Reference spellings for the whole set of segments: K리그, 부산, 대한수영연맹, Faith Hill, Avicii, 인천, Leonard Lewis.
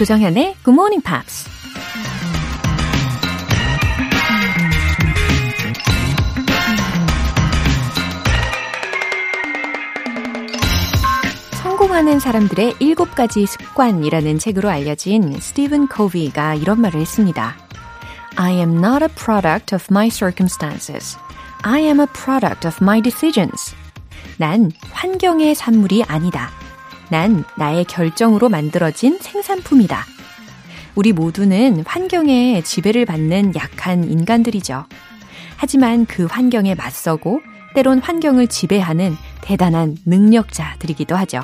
조정현의 Good Morning Pops. 성공하는 사람들의 7가지 습관이라는 책으로 알려진 스티븐 코비가 이런 말을 했습니다. I am not a product of my circumstances. I am a product of my decisions. 난 환경의 산물이 아니다. 난 나의 결정으로 만들어진 생산품이다. 우리 모두는 환경에 지배를 받는 약한 인간들이죠. 하지만 그 환경에 맞서고 때론 환경을 지배하는 대단한 능력자들이기도 하죠.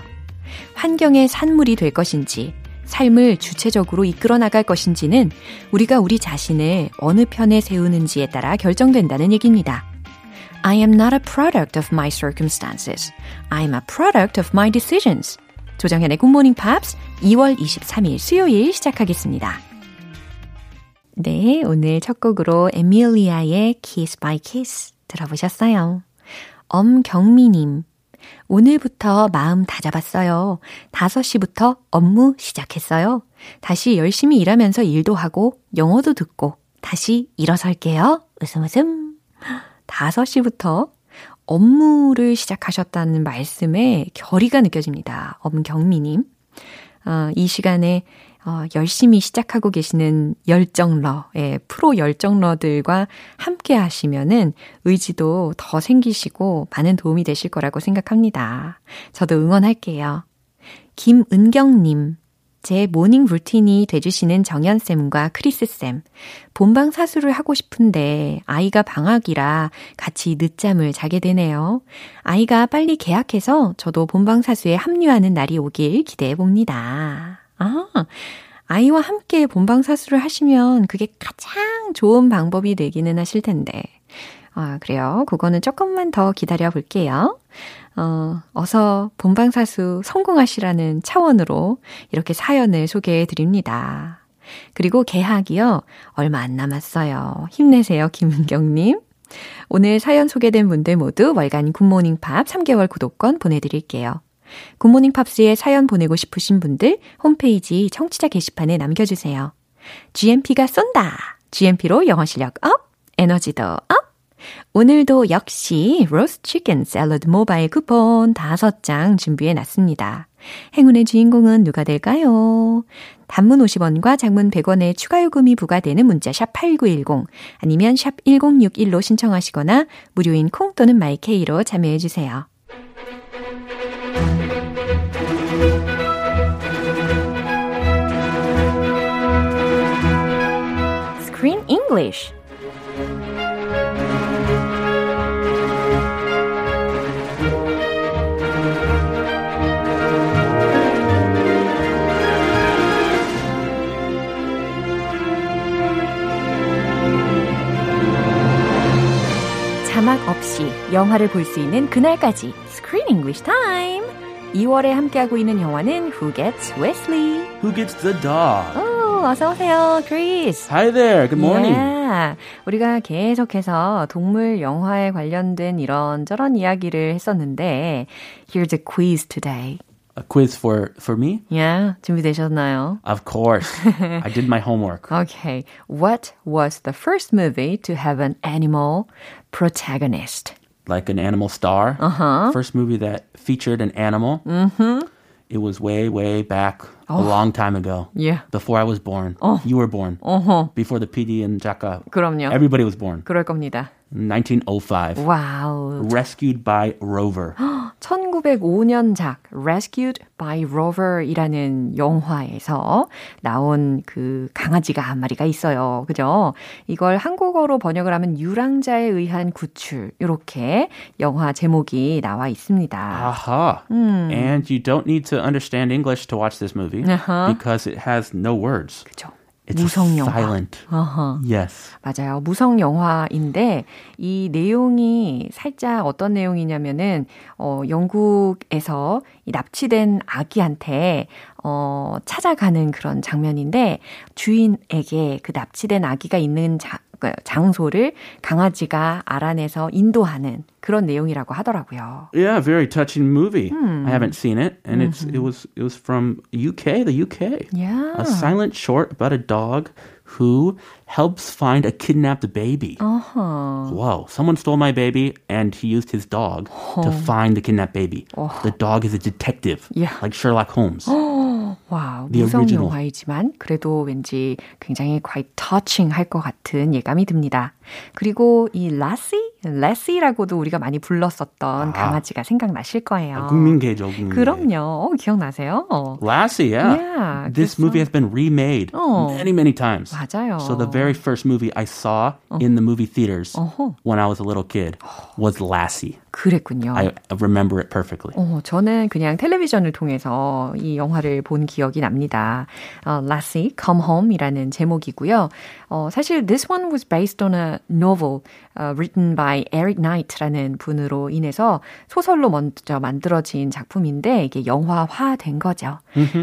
환경의 산물이 될 것인지 삶을 주체적으로 이끌어 나갈 것인지는 우리가 우리 자신을 어느 편에 세우는지에 따라 결정된다는 얘기입니다. I am not a product of my circumstances. I am a product of my decisions. 조정현의 굿모닝 팝스 2월 23일 수요일 시작하겠습니다. 네, 오늘 첫 곡으로 에밀리아의 Kiss by Kiss 들어보셨어요. 엄경미님, 오늘부터 마음 다잡았어요. 5시부터 업무 시작했어요. 다시 열심히 일하면서 일도 하고 영어도 듣고 다시 일어설게요. 웃음 웃음. 5시부터 업무를 시작하셨다는 말씀에 결의가 느껴집니다. 엄경미님. 이 시간에 열심히 시작하고 계시는 열정러, 프로 열정러들과 함께 하시면은 의지도 더 생기시고 많은 도움이 되실 거라고 생각합니다. 저도 응원할게요. 김은경님. 제 모닝 루틴이 돼주시는 정연쌤과 크리스쌤. 본방 사수를 하고 싶은데 아이가 방학이라 같이 늦잠을 자게 되네요. 아이가 빨리 개학해서 저도 본방 사수에 합류하는 날이 오길 기대해봅니다. 아, 아이와 함께 본방 사수를 하시면 그게 가장 좋은 방법이 되기는 하실 텐데. 아, 그래요. 그거는 조금만 더 기다려볼게요. 어서 본방사수 성공하시라는 차원으로 이렇게 사연을 소개해드립니다. 그리고 개학이요. 얼마 안 남았어요. 힘내세요, 김은경님. 오늘 사연 소개된 분들 모두 월간 굿모닝팝 3개월 구독권 보내드릴게요. 굿모닝팝스에 사연 보내고 싶으신 분들 홈페이지 청취자 게시판에 남겨주세요. GMP가 쏜다. GMP로 영어 실력 업, 에너지도 업. 오늘도 역시 로스트 치킨 샐러드 모바일 쿠폰 5장 준비해놨습니다. 행운의 주인공은 누가 될까요? 단문 50원과 장문 100원의 추가 요금이 부과되는 문자 샵 8910 아니면 샵 1061로 신청하시거나 무료인 콩 또는 마이케이로 참여해주세요. Screen English 음악 없이 영화를 볼 수 있는 그날까지 Screen English Time! 2월에 함께하고 있는 영화는 Who Gets Wesley? Who Gets the Dog? 오, 어서오세요, Chris. Hi there, good morning. Yeah. 우리가 계속해서 동물 영화에 관련된 이런저런 이야기를 했었는데 Here's a quiz today. A quiz for me? Yeah, 준비되셨나요? Of course. I did my homework. Okay. What was the first movie to have an animal protagonist? Like an animal star? Uh-huh. First movie that featured an animal? Mm-hmm. It was way, way back a long time ago. Yeah. Before I was born. You were born. Uh-huh. Before the PD and 작가. 그럼요. Everybody was born. 그럴 겁니다. 1905. Wow. Rescued by Rover. 1905년작 Rescued by Rover이라는 영화에서 나온 그 강아지가 한 마리가 있어요. 그죠? 이걸 한국어로 번역을 하면 유랑자에 의한 구출. 이렇게 영화 제목이 나와 있습니다. 아하. And you don't need to understand English to watch this movie uh-huh. because it has no words. 그죠? It's 무성 영화. Silent. Uh-huh. Yes. 맞아요. 무성 영화인데 이 내용이 살짝 어떤 내용이냐면은 영국에서 이 납치된 아기한테 찾아가는 그런 장면인데 주인에게 그 납치된 아기가 있는 장소를 강아지가 알아내서 인도하는 그런 내용이라고 하더라고요. Yeah, very touching movie. I haven't seen it, and it was from UK, the UK. Yeah, a silent short about a dog who helps find a kidnapped baby. Uh-huh. Wow, someone stole my baby, and he used his dog to find the kidnapped baby. The dog is a detective, like Sherlock Holmes. 와우, 무서운 영화이지만 그래도 왠지 굉장히 quite touching 할 것 같은 예감이 듭니다. 그리고 이 라시라고도 우리가 많이 불렀었던 강아지가 생각나실 거예요. 국민개죠, 국민개. 그럼요. 기억나세요? Lassie, yeah. This movie has been remade many, many times. 맞아요. So the very first movie I saw in the movie theaters when I was a little kid was Lassie. 그랬군요. I remember it perfectly. 저는 그냥 텔레비전을 통해서 이 영화를 본 기억이 납니다. Lassie, Come Home이라는 제목이고요. 사실 this one was based on a novel written by Eric Knight라는 분으로 인해서 소설로 먼저 만들어진 작품인데 이게 영화화된 거죠.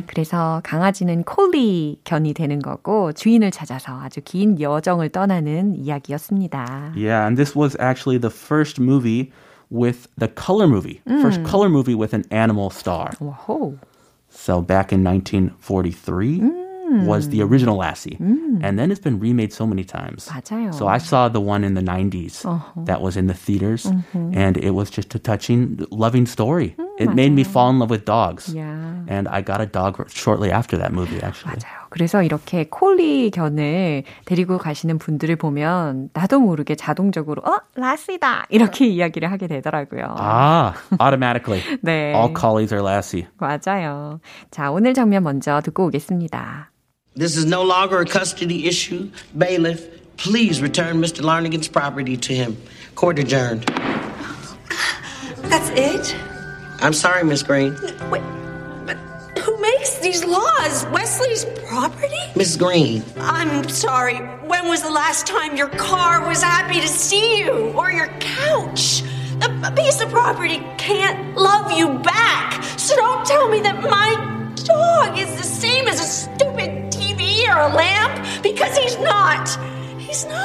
그래서 강아지는 콜리 견이 되는 거고 주인을 찾아서 아주 긴 여정을 떠나는 이야기였습니다. Yeah, and this was actually the first movie with the color movie. First color movie with an animal star. Whoa. So back in 1943 was the original Lassie. And then it's been remade so many times. 맞아요. So I saw the one in the 90s that was in the theaters. And it was just a touching, loving story. It 맞아요. Made me fall in love with dogs. Yeah. And I got a dog shortly after that movie, actually. 맞아요. 그래서 이렇게 콜리 견을 데리고 가시는 분들을 보면 나도 모르게 자동적으로 라시다 이렇게 이야기를 하게 되더라고요. Automatically. 네. All collies are lassie. 맞아요. 자, 오늘 장면 먼저 듣고 오겠습니다. This is no longer a custody issue. Bailiff, please return Mr. Larnigan's property to him. Court adjourned. That's it? I'm sorry, Miss Green. Wait. These laws, Wesley's property? Miss Green. I'm sorry. When was the last time your car was happy to see you or your couch? A piece of property can't love you back. So don't tell me that my dog is the same as a stupid TV or a lamp because he's not. He's not.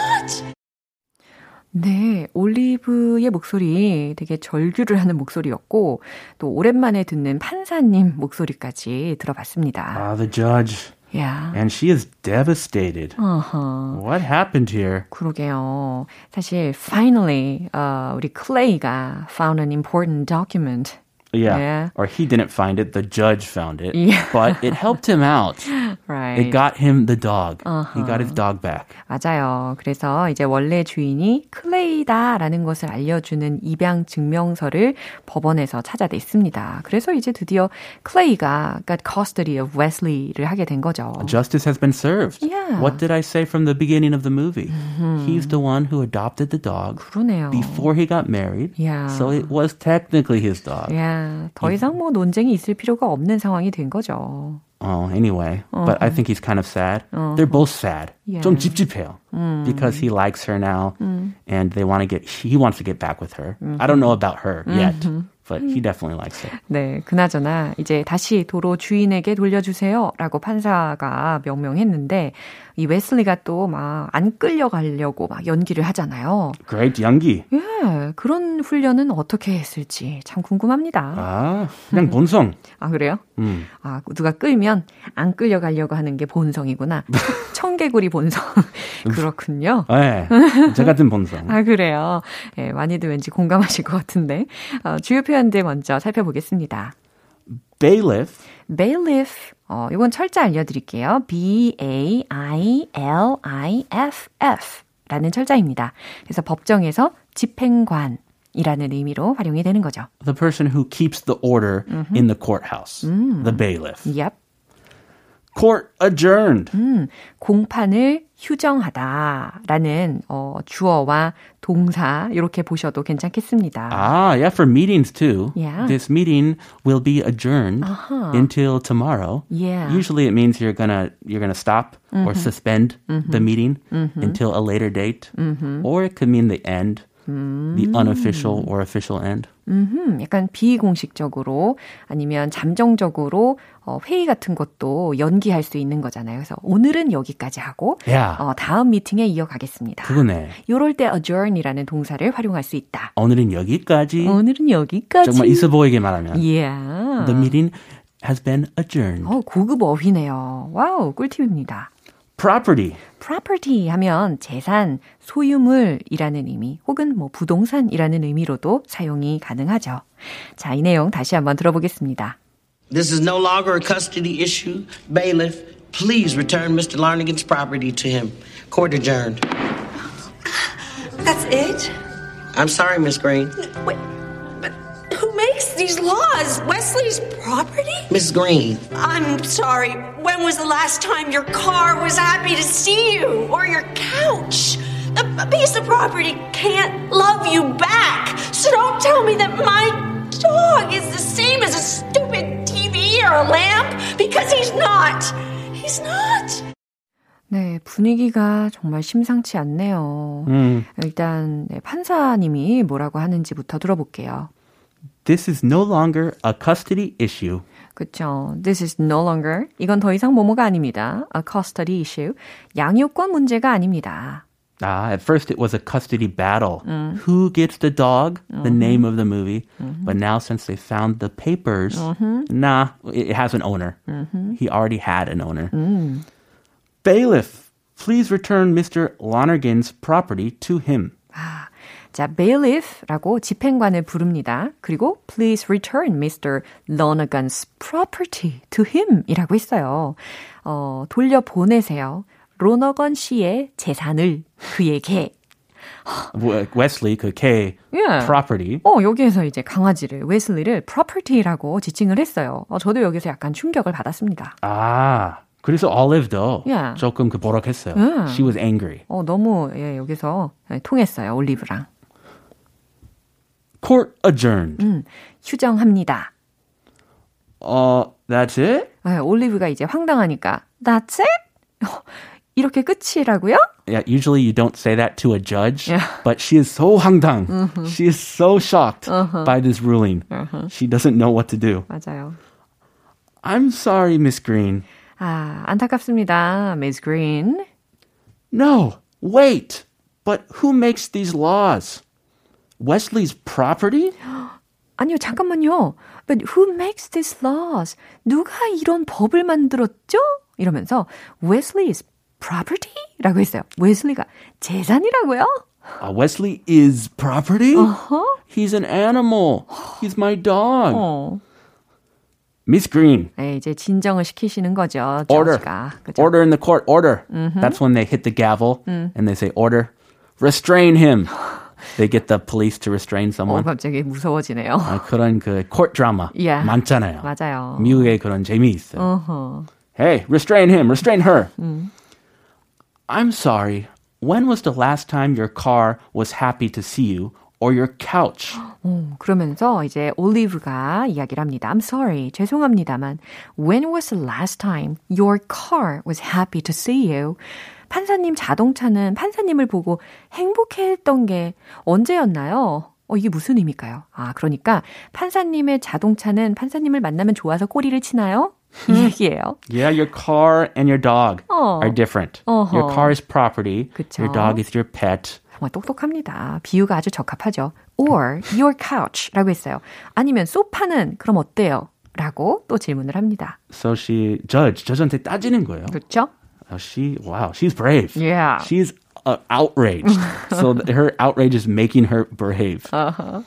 네, 올리브의 목소리 되게 절규를 하는 목소리였고 또 오랜만에 듣는 판사님 목소리까지 들어봤습니다. The judge. Yeah. And she is devastated. Uh-huh. What happened here? 그러게요. 사실 finally 우리 클레이가 found an important document. Yeah. Or he didn't find it, the judge found it. Yeah. But it helped him out. Right. It got him the dog. Uh-huh. He got his dog back. 맞아요. 그래서 이제 원래 주인이 클레이다라는 것을 알려주는 입양 증명서를 법원에서 찾아냈습니다. 그래서 이제 드디어 클레이가 got custody of Wesley를 하게 된 거죠. Justice has been served. Yeah. What did I say from the beginning of the movie? He's the one who adopted the dog 그러네요. Before he got married. Yeah. So it was technically his dog. Yeah. 더 이상 뭐 논쟁이 있을 필요가 없는 상황이 된 거죠. Anyway, but I think he's kind of sad. They're both sad. Yeah. 좀 찝찝해요. Because he likes her now, and he wants to get back with her. I don't know about her yet. But he definitely likes it. 네, 그나저나 이제 다시 도로 주인에게 돌려주세요라고 판사가 명령했는데 이 웨슬리가 또 막 안 끌려가려고 막 연기를 하잖아요. Great 연기. 예, 그런 훈련은 어떻게 했을지 참 궁금합니다. 그냥 본성. 그래요? 누가 끌면 안 끌려가려고 하는 게 본성이구나. 청개구리 본성. 그렇군요. 네, 저 같은 본성. 그래요. 예, 많이들 왠지 공감하실 것 같은데 주요 표현들 먼저 살펴보겠습니다. Bailiff. 이건 철자 알려드릴게요. bailiff라는 철자입니다. 그래서 법정에서 집행관. 이라는 의미로 활용이 되는 거죠. The person who keeps the order in the courthouse. The bailiff. Yep. Court adjourned. 공판을 휴정하다라는 주어와 동사 이렇게 보셔도 괜찮겠습니다. Yeah, for meetings too. Yeah. This meeting will be adjourned until tomorrow. Yeah. Usually it means you're gonna stop or suspend the meeting until a later date, or it could mean the end. the unofficial or official end. 약간 비공식적으로 아니면 잠정적으로 회의 같은 것도 연기할 수 있는 거잖아요. 그래서 오늘은 여기까지 하고 yeah. 다음 미팅에 이어가겠습니다. 그거네. 이럴 때 adjourn이라는 동사를 활용할 수 있다. 오늘은 여기까지. 오늘은 여기까지. 정말 있어 보이게 말하면. Yeah. The meeting has been adjourned. 고급 어휘네요. 와우, 꿀팁입니다. Property. Property 하면 재산, 소유물이라는 의미 혹은 뭐 부동산이라는 의미로도 사용이 가능하죠. 자, 이 내용 다시 한번 들어보겠습니다. This is no longer a custody issue. Bailiff, please return Mr. Larnigan's property to him. Court adjourned. That's it? I'm sorry, Miss Green. Wait, but who makes these laws? Wesley's property? Miss Green. I'm sorry. When was the last time your car was happy to see you or your couch? A piece of property can't love you back. So don't tell me that my dog is the same as a stupid TV or a lamp because he's not. He's not. 네, 분위기가 정말 심상치 않네요. 일단 네, 판사님이 뭐라고 하는지부터 들어볼게요. This is no longer a custody issue. 그렇죠. This is no longer. 이건 더 이상 뭐뭐가 아닙니다. A custody issue. 양육권 문제가 아닙니다. Ah, at first it was a custody battle. Who gets the dog? The name of the movie. But now since they found the papers, nah, it has an owner. He already had an owner. Bailiff, please return Mr. Lonergan's property to him. 자, bailiff라고 집행관을 부릅니다. 그리고 please return Mr. Lonergan's property to him이라고 했어요. 돌려보내세요. 로너건 씨의 재산을 그에게. 웨슬리 그 K yeah. property. 여기에서 이제 강아지를 웨슬리를 property라고 지칭을 했어요. 저도 여기서 약간 충격을 받았습니다. 아, 그래서 올리브도 yeah. 조금 그 버럭했어요. Yeah. She was angry. 너무 예, 여기서 통했어요. 올리브랑. Court adjourned. 휴정합니다. That's it? 네, 올리브가 이제 황당하니까 That's it? 이렇게 끝이라고요? Yeah, usually you don't say that to a judge, yeah. but she is so 황당. Uh-huh. She is so shocked uh-huh. by this ruling. Uh-huh. She doesn't know what to do. 맞아요. I'm sorry, Miss Green. 아, 안타깝습니다, Miss Green. No, wait. But who makes these laws? Wesley's property? 아니요, 잠깐만요. But who makes these laws? 누가 이런 법을 만들었죠? 이러면서 Wesley's property라고 했어요. 웨슬리가 재산이라고요? Wesley is property? Uh-huh. He's an animal. He's my dog. Miss Green. 네, 이제 진정을 시키시는 거죠. Order. 그렇죠? Order in the court. Order. Mm-hmm. That's when they hit the gavel and they say order. Restrain him. They get the police to restrain someone. 갑자기 무서워지네요. 그런 그 court drama yeah. 많잖아요. 맞아요. 미국에 그런 재미 있어요. Uh-huh. Hey, restrain him. Restrain her. I'm sorry. When was the last time your car was happy to see you or your couch? 그러면서 이제 올리브가 이야기를 합니다. I'm sorry. 죄송합니다만. When was the last time your car was happy to see you? 판사님 자동차는 판사님을 보고 행복했던 게 언제였나요? 이게 무슨 의미일까요? 아, 그러니까 판사님의 자동차는 판사님을 만나면 좋아서 꼬리를 치나요? 이 얘기예요. Yeah, your car and your dog are different. Your car is property. 그쵸? Your dog is your pet. 정말 똑똑합니다. 비유가 아주 적합하죠. Or your couch라고 했어요. 아니면 소파는 그럼 어때요? 라고 또 질문을 합니다. So she judge한테 따지는 거예요. 그렇죠? Wow, she's brave. Yeah. She's outraged. So her outrage is making her brave. Uh-huh.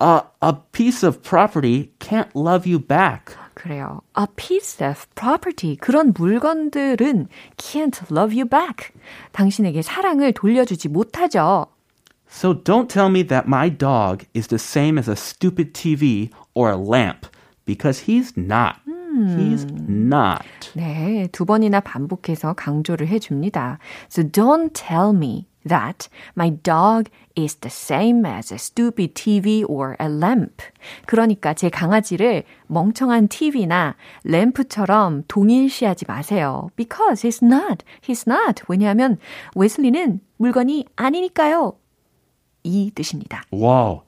A piece of property can't love you back. 그래요. A piece of property, 그런 물건들은 can't love you back. 당신에게 사랑을 돌려주지 못하죠. So don't tell me that my dog is the same as a stupid TV or a lamp, because he's not. He's not. 네, 두 번이나 반복해서 강조를 해줍니다. So don't tell me that my dog is the same as a stupid TV or a lamp. 그러니까 제 강아지를 멍청한 TV나 램프처럼 동일시하지 마세요. Because he's not. He's not. 왜냐하면 웨슬리는 물건이 아니니까요. 이 뜻입니다. Wow.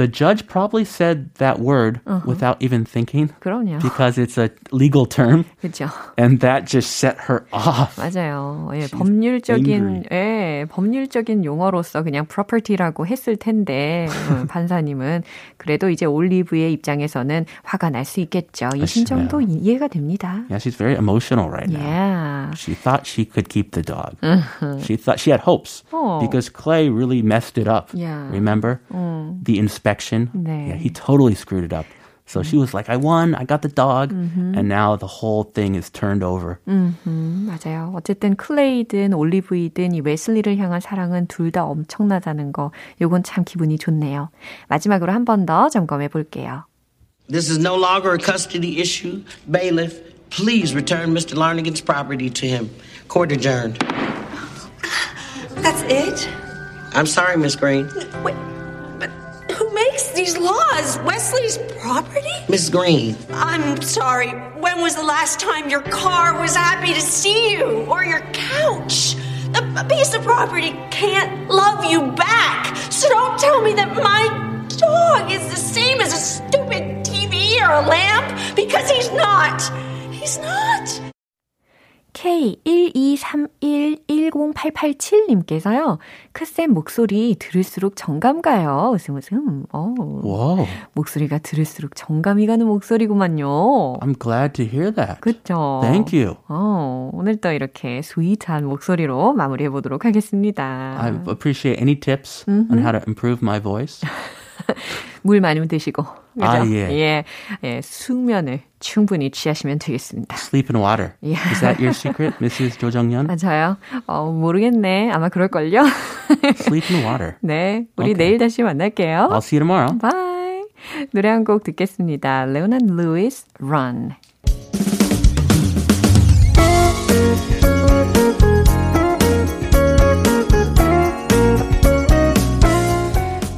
The judge probably said that word without even thinking. 그럼요. Because it's a legal term. 그렇죠. And that just set her off. 맞아요. 예, 법률적인 예, 법률적인 용어로서 그냥 property라고 했을 텐데 판사님은 그래도 이제 올리브의 입장에서는 화가 날 수 있겠죠. 이 심정도 이해가 됩니다. Yeah, she's very emotional right now. Yeah. She thought she could keep the dog. She thought she had hopes because Clay really messed it up. Yeah. Remember? The inspection. 네. Yeah, he totally screwed it up. So she was like, I won, I got the dog, and now the whole thing is turned over. 맞아요. 어쨌든 클레이든 올리브이든 이 웨슬리를 향한 사랑은 둘 다 엄청나다는 거, 요건 참 기분이 좋네요. 마지막으로 한 번 더 점검해 볼게요. This is no longer a custody issue. Bailiff, please return Mr. Larnigan's property to him. Court adjourned. That's it? I'm sorry, Miss Green. Wait. Who makes these laws? Wesley's property? Miss Green. I'm sorry. When was the last time your car was happy to see you? Or your couch? A piece of property can't love you back. So don't tell me that my dog is the same as a stupid TV or a lamp. Because he's not. He's not. K123110887님께서요. 크쌤 목소리 들을수록 정감 가요. 웃음 웃음. Wow. 목소리가 들을수록 정감이 가는 목소리구만요. I'm glad to hear that. 그렇죠. Thank you. 오늘 또 이렇게 스윗한 목소리로 마무리해 보도록 하겠습니다. I appreciate any tips on how to improve my voice. 물 많이 드시고 그렇죠? 아, 예. 예, 예, 숙면을 충분히 취하시면 되겠습니다. Sleep and water. 예. Is that your secret, Mrs. 조정연? 아, 저요? 모르겠네. 아마 그럴걸요? Sleep and water. 네, 우리 okay. 내일 다시 만날게요. I'll see you tomorrow. Bye. 노래 한 곡 듣겠습니다. Leonard Lewis, Run.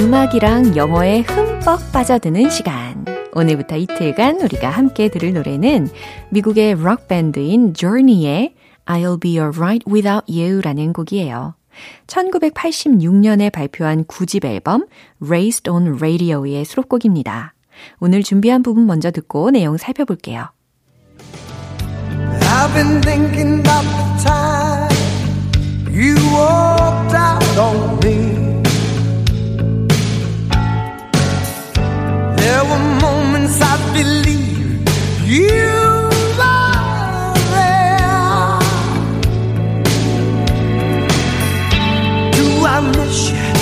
음악이랑 영어에 흠뻑 빠져드는 시간. 오늘부터 이틀간 우리가 함께 들을 노래는 미국의 록 밴드인 Journey의 I'll Be Alright Without You라는 곡이에요. 1986년에 발표한 9집 앨범 Raised on Radio의 수록곡입니다. 오늘 준비한 부분 먼저 듣고 내용 살펴볼게요. I've been thinking about the time you walked out on me. There were moments I believed you were there. Do I miss you?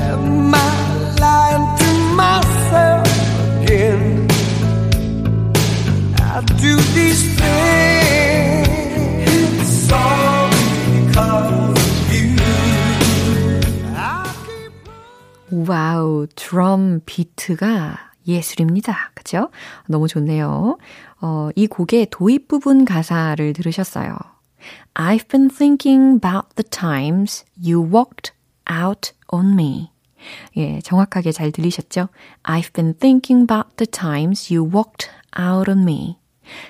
Am I lying to myself again? I do these things only because of you. I keep running. 와우, 드럼 비트가 예술입니다. 그렇죠? 너무 좋네요. 이 곡의 도입 부분 가사를 들으셨어요. I've been thinking about the times you walked out on me. 예, 정확하게 잘 들리셨죠? I've been thinking about the times you walked out on me.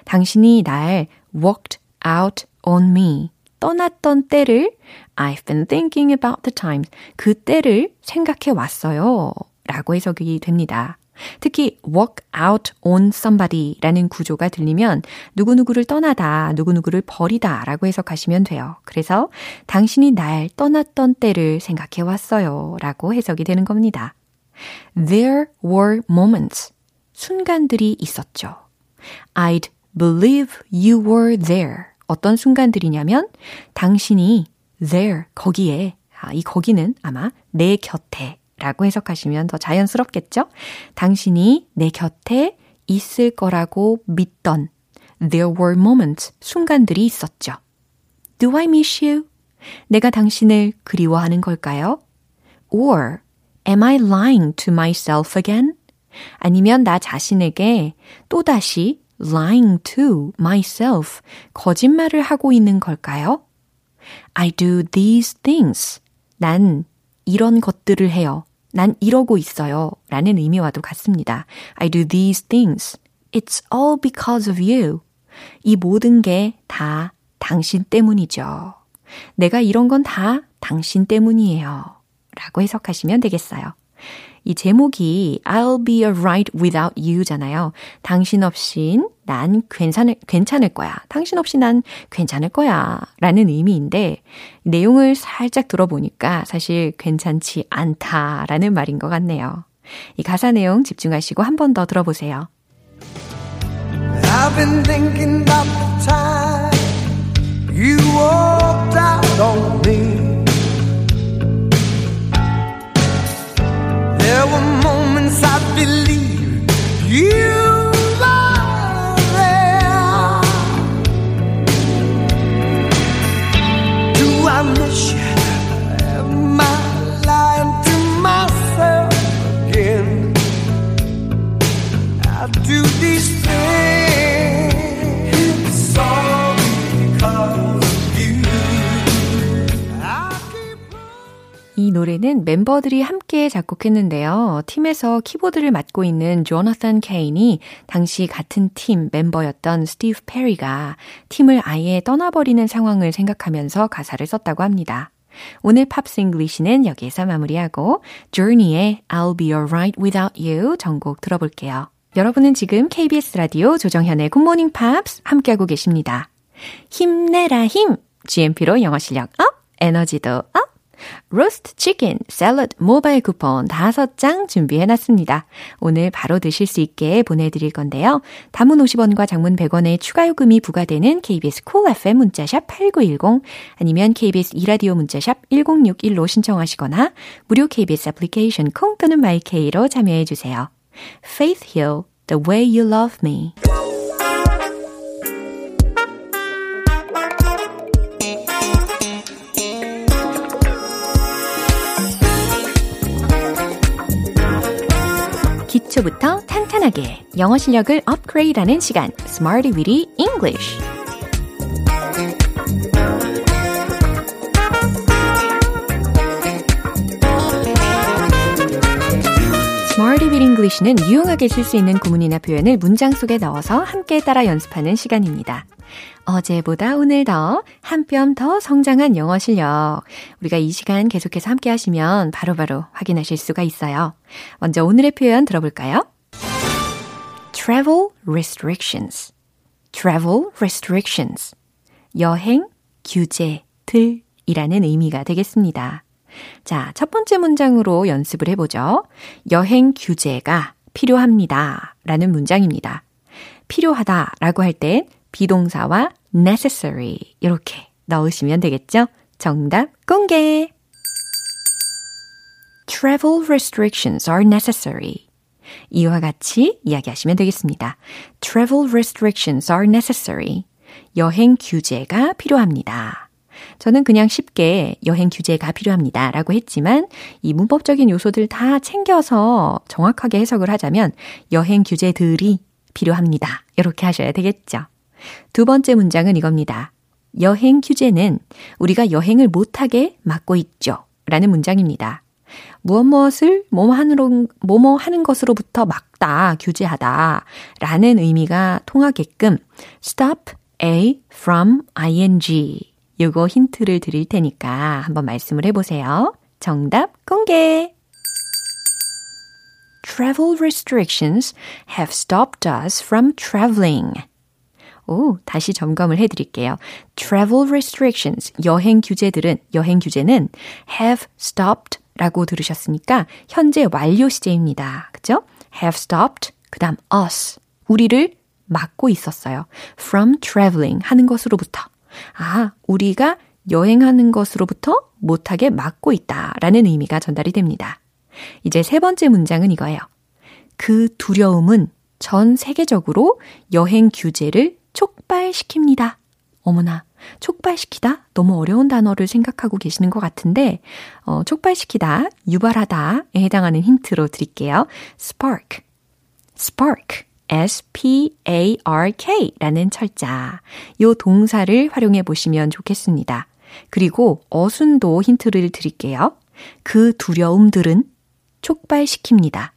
당신이 날 walked out on me. 떠났던 때를 I've been thinking about the times. 그 때를 생각해 왔어요. 라고 해석이 됩니다. 특히 walk out on somebody라는 구조가 들리면 누구누구를 떠나다, 누구누구를 버리다 라고 해석하시면 돼요. 그래서 당신이 날 떠났던 때를 생각해 왔어요 라고 해석이 되는 겁니다. There were moments, 순간들이 있었죠. I'd believe you were there. 어떤 순간들이냐면 당신이 there, 거기에, 이 거기는 아마 내 곁에 라고 해석하시면 더 자연스럽겠죠? 당신이 내 곁에 있을 거라고 믿던 There were moments, 순간들이 있었죠. Do I miss you? 내가 당신을 그리워하는 걸까요? Or am I lying to myself again? 아니면 나 자신에게 또다시 lying to myself, 거짓말을 하고 있는 걸까요? I do these things. 난 이런 것들을 해요. 난 이러고 있어요. 라는 의미와도 같습니다. I do these things. It's all because of you. 이 모든 게 다 당신 때문이죠. 내가 이런 건 다 당신 때문이에요. 라고 해석하시면 되겠어요. 이 제목이 I'll be alright without you잖아요. 당신 없인 난 괜찮을 거야. 당신 없이 난 괜찮을 거야. 라는 의미인데 내용을 살짝 들어보니까 사실 괜찮지 않다라는 말인 것 같네요. 이 가사 내용 집중하시고 한 번 더 들어보세요. I've been thinking about the time you walked out on me. There were moments I believed you were there. Do I miss you? Am I lying to myself again? I do these things. It's all because of you. I keep running. 이 노래는 멤버들이 함께 작곡했는데요. 팀에서 키보드를 맡고 있는 조나탄 케인이 당시 같은 팀 멤버였던 스티브 페리가 팀을 아예 떠나버리는 상황을 생각하면서 가사를 썼다고 합니다. 오늘 팝스 잉글리시는 여기에서 마무리하고 Journey의 I'll be alright without you 전곡 들어볼게요. 여러분은 지금 KBS 라디오 조정현의 굿모닝 팝스 함께하고 계십니다. 힘내라 힘! GMP로 영어 실력 업! 에너지도 업! 로스트 치킨, 샐러드, 모바일 쿠폰 5장 준비해놨습니다. 오늘 바로 드실 수 있게 보내드릴 건데요. 단문 50원과 장문 100원의 추가 요금이 부과되는 KBS 쿨 FM 문자샵 8910 아니면 KBS 이라디오 문자샵 1061로 신청하시거나 무료 KBS 애플리케이션 콩 또는 마이케이로 참여해주세요. Faith Hill, The Way You Love Me. 부터 탄탄하게 영어 실력을 업그레이드하는 시간 Smarty Weedy English Smarty Weedy English는 유용하게 쓸 수 있는 구문이나 표현을 문장 속에 넣어서 함께 따라 연습하는 시간입니다. 어제보다 오늘 더 한 뼘 더 성장한 영어 실력 우리가 이 시간 계속해서 함께 하시면 바로바로 확인하실 수가 있어요. 먼저 오늘의 표현 들어볼까요? Travel restrictions. Travel restrictions. 여행, 규제들이라는 의미가 되겠습니다. 자, 첫 번째 문장으로 연습을 해보죠. 여행 규제가 필요합니다. 라는 문장입니다. 필요하다 라고 할 땐 비동사와 necessary 이렇게 넣으시면 되겠죠? 정답 공개! Travel restrictions are necessary. 이와 같이 이야기하시면 되겠습니다. Travel restrictions are necessary. 여행 규제가 필요합니다. 저는 그냥 쉽게 여행 규제가 필요합니다 라고 했지만 이 문법적인 요소들 다 챙겨서 정확하게 해석을 하자면 여행 규제들이 필요합니다. 이렇게 하셔야 되겠죠? 두 번째 문장은 이겁니다. 여행 규제는 우리가 여행을 못하게 막고 있죠. 라는 문장입니다. 무엇무엇을 뭐뭐 하는 것으로부터 막다, 규제하다 라는 의미가 통하게끔 stop A from ing 요거 힌트를 드릴 테니까 한번 말씀을 해보세요. 정답 공개! Travel restrictions have stopped us from traveling. 오, 다시 점검을 해드릴게요. Travel restrictions, 여행 규제는 have stopped 라고 들으셨으니까 현재 완료 시제입니다. 그죠? have stopped, 그 다음 us, 우리를 막고 있었어요. from traveling, 하는 것으로부터. 아, 우리가 여행하는 것으로부터 못하게 막고 있다 라는 의미가 전달이 됩니다. 이제 세 번째 문장은 이거예요. 그 두려움은 전 세계적으로 여행 규제를 촉발시킵니다. 어머나, 촉발시키다? 너무 어려운 단어를 생각하고 계시는 것 같은데 촉발시키다, 유발하다에 해당하는 힌트로 드릴게요. spark, spark, S-P-A-R-K라는 철자, 요 동사를 활용해 보시면 좋겠습니다. 그리고 어순도 힌트를 드릴게요. 그 두려움들은 촉발시킵니다.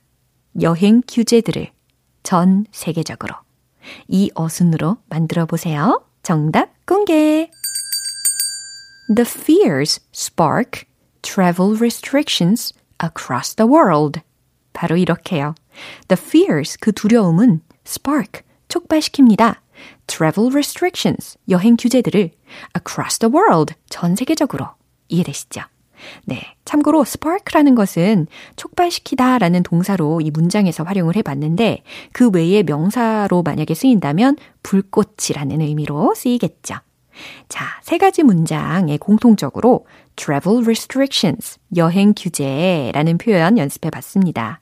여행 규제들을 전 세계적으로. 이 어순으로 만들어 보세요. 정답 공개! The fears spark travel restrictions across the world. 바로 이렇게요. The fears, 그 두려움은 spark, 촉발시킵니다. Travel restrictions, 여행 규제들을 across the world, 전 세계적으로. 이해되시죠? 네, 참고로 spark라는 것은 촉발시키다 라는 동사로 이 문장에서 활용을 해봤는데 그 외에 명사로 만약에 쓰인다면 불꽃이라는 의미로 쓰이겠죠. 자, 세 가지 문장에 공통적으로 travel restrictions, 여행 규제라는 표현 연습해봤습니다.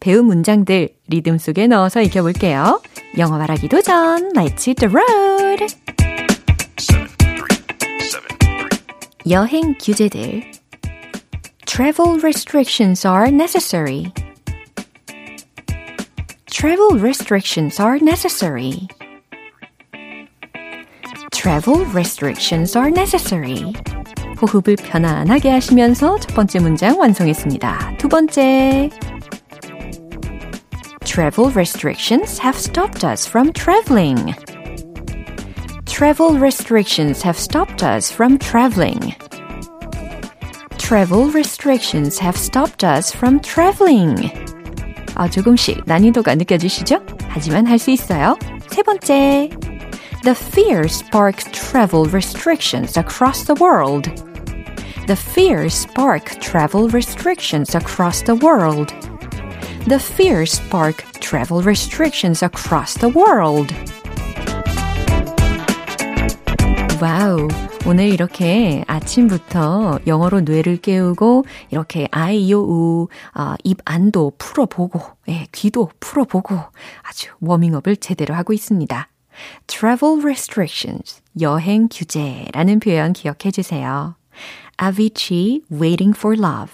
배운 문장들 리듬 속에 넣어서 익혀볼게요. 영어 말하기 도전, Let's hit the road! 여행 규제들 Travel restrictions are necessary. Travel restrictions are necessary. Travel restrictions are necessary. 호흡을 편안하게 하시면서 첫 번째 문장 완성했습니다. 두 번째. Travel restrictions have stopped us from traveling. Travel restrictions have stopped us from traveling. Travel restrictions have stopped us from traveling. 조금씩 난이도가 느껴지시죠? 하지만 할 수 있어요. 세 번째. The fear sparked travel restrictions across the world. The fear sparked travel restrictions across the world. The fear sparked travel restrictions across the world. 와우, 오늘 이렇게 아침부터 영어로 뇌를 깨우고 이렇게 아이오우, 입 안도 풀어보고, 예, 귀도 풀어보고 아주 워밍업을 제대로 하고 있습니다. Travel restrictions, 여행 규제라는 표현 기억해 주세요. Avicii, Waiting for Love.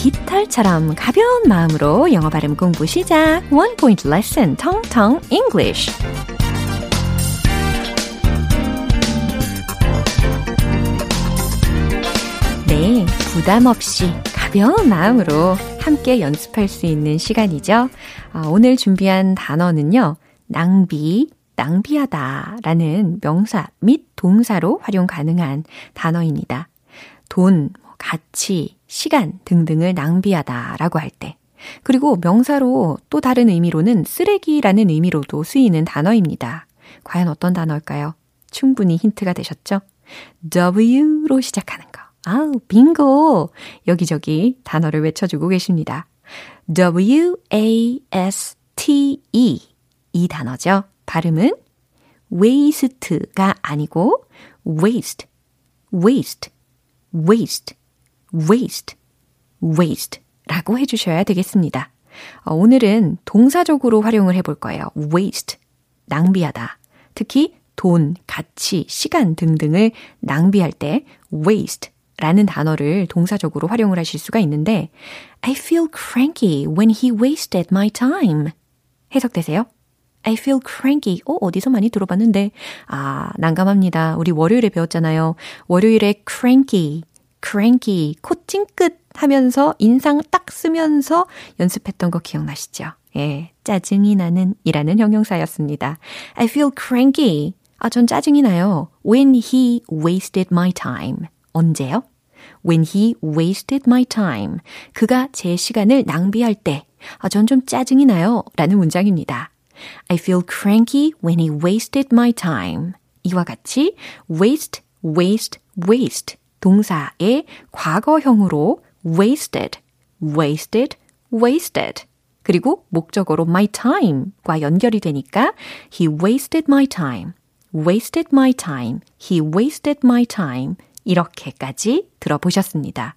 깃털처럼 가벼운 마음으로 영어 발음 공부 시작. One point lesson, Tong Tong English. 네, 부담 없이 가벼운 마음으로 함께 연습할 수 있는 시간이죠. 오늘 준비한 단어는요, 낭비, 낭비하다라는 명사 및 동사로 활용 가능한 단어입니다. 돈, 가치, 시간 등등을 낭비하다라고 할 때, 그리고 명사로 또 다른 의미로는 쓰레기라는 의미로도 쓰이는 단어입니다. 과연 어떤 단어일까요? 충분히 힌트가 되셨죠? W로 시작하는 거. 아우, 빙고! 여기저기 단어를 외쳐주고 계십니다. W-A-S-T-E, 이 단어죠. 발음은 waste가 아니고 waste, waste, waste. waste, waste라고 해주셔야 되겠습니다. 오늘은 동사적으로 활용을 해볼 거예요. waste, 낭비하다. 특히 돈, 가치, 시간 등등을 낭비할 때 waste라는 단어를 동사적으로 활용을 하실 수가 있는데 I feel cranky when he wasted my time. 해석되세요? I feel cranky. 어디서 많이 들어봤는데. 난감합니다. 우리 월요일에 배웠잖아요. 월요일에 cranky. cranky, 코 찡긋 하면서 인상 딱 쓰면서 연습했던 거 기억나시죠? 예, 짜증이 나는 이라는 형용사였습니다. I feel cranky. 전 짜증이 나요. When he wasted my time. 언제요? When he wasted my time. 그가 제 시간을 낭비할 때. 전 좀 짜증이 나요. 라는 문장입니다. I feel cranky when he wasted my time. 이와 같이 waste, waste, waste. 동사의 과거형으로 wasted, wasted, wasted. 그리고 목적어로 my time과 연결이 되니까 he wasted my time, wasted my time, he wasted my time 이렇게까지 들어보셨습니다.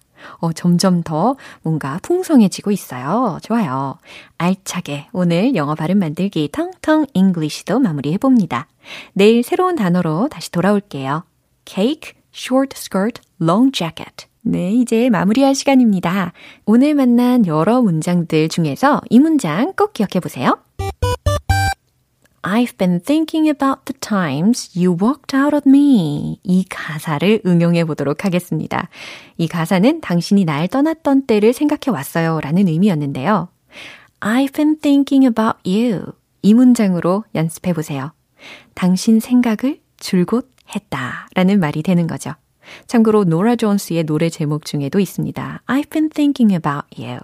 점점 더 뭔가 풍성해지고 있어요. 좋아요. 알차게 오늘 영어 발음 만들기 텅텅 잉글리시도 마무리해봅니다. 내일 새로운 단어로 다시 돌아올게요. Cake, short skirt, long jacket. 네, 이제 마무리할 시간입니다. 오늘 만난 여러 문장들 중에서 이 문장 꼭 기억해보세요. I've been thinking about the times you walked out on me. 이 가사를 응용해 보도록 하겠습니다. 이 가사는 당신이 날 떠났던 때를 생각해 왔어요 라는 의미였는데요. I've been thinking about you. 이 문장으로 연습해 보세요. 당신 생각을 줄곧 했다 라는 말이 되는 거죠. 참고로 노라 존스의 노래 제목 중에도 있습니다. I've been thinking about you.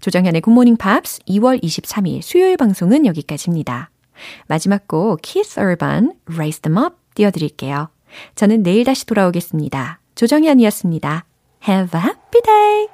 조정현의 굿모닝 팝스 2월 23일 수요일 방송은 여기까지입니다. 마지막 곡 Kiss Urban, Raise Them Up 띄워드릴게요. 저는 내일 다시 돌아오겠습니다. 조정현이었습니다. Have a happy day!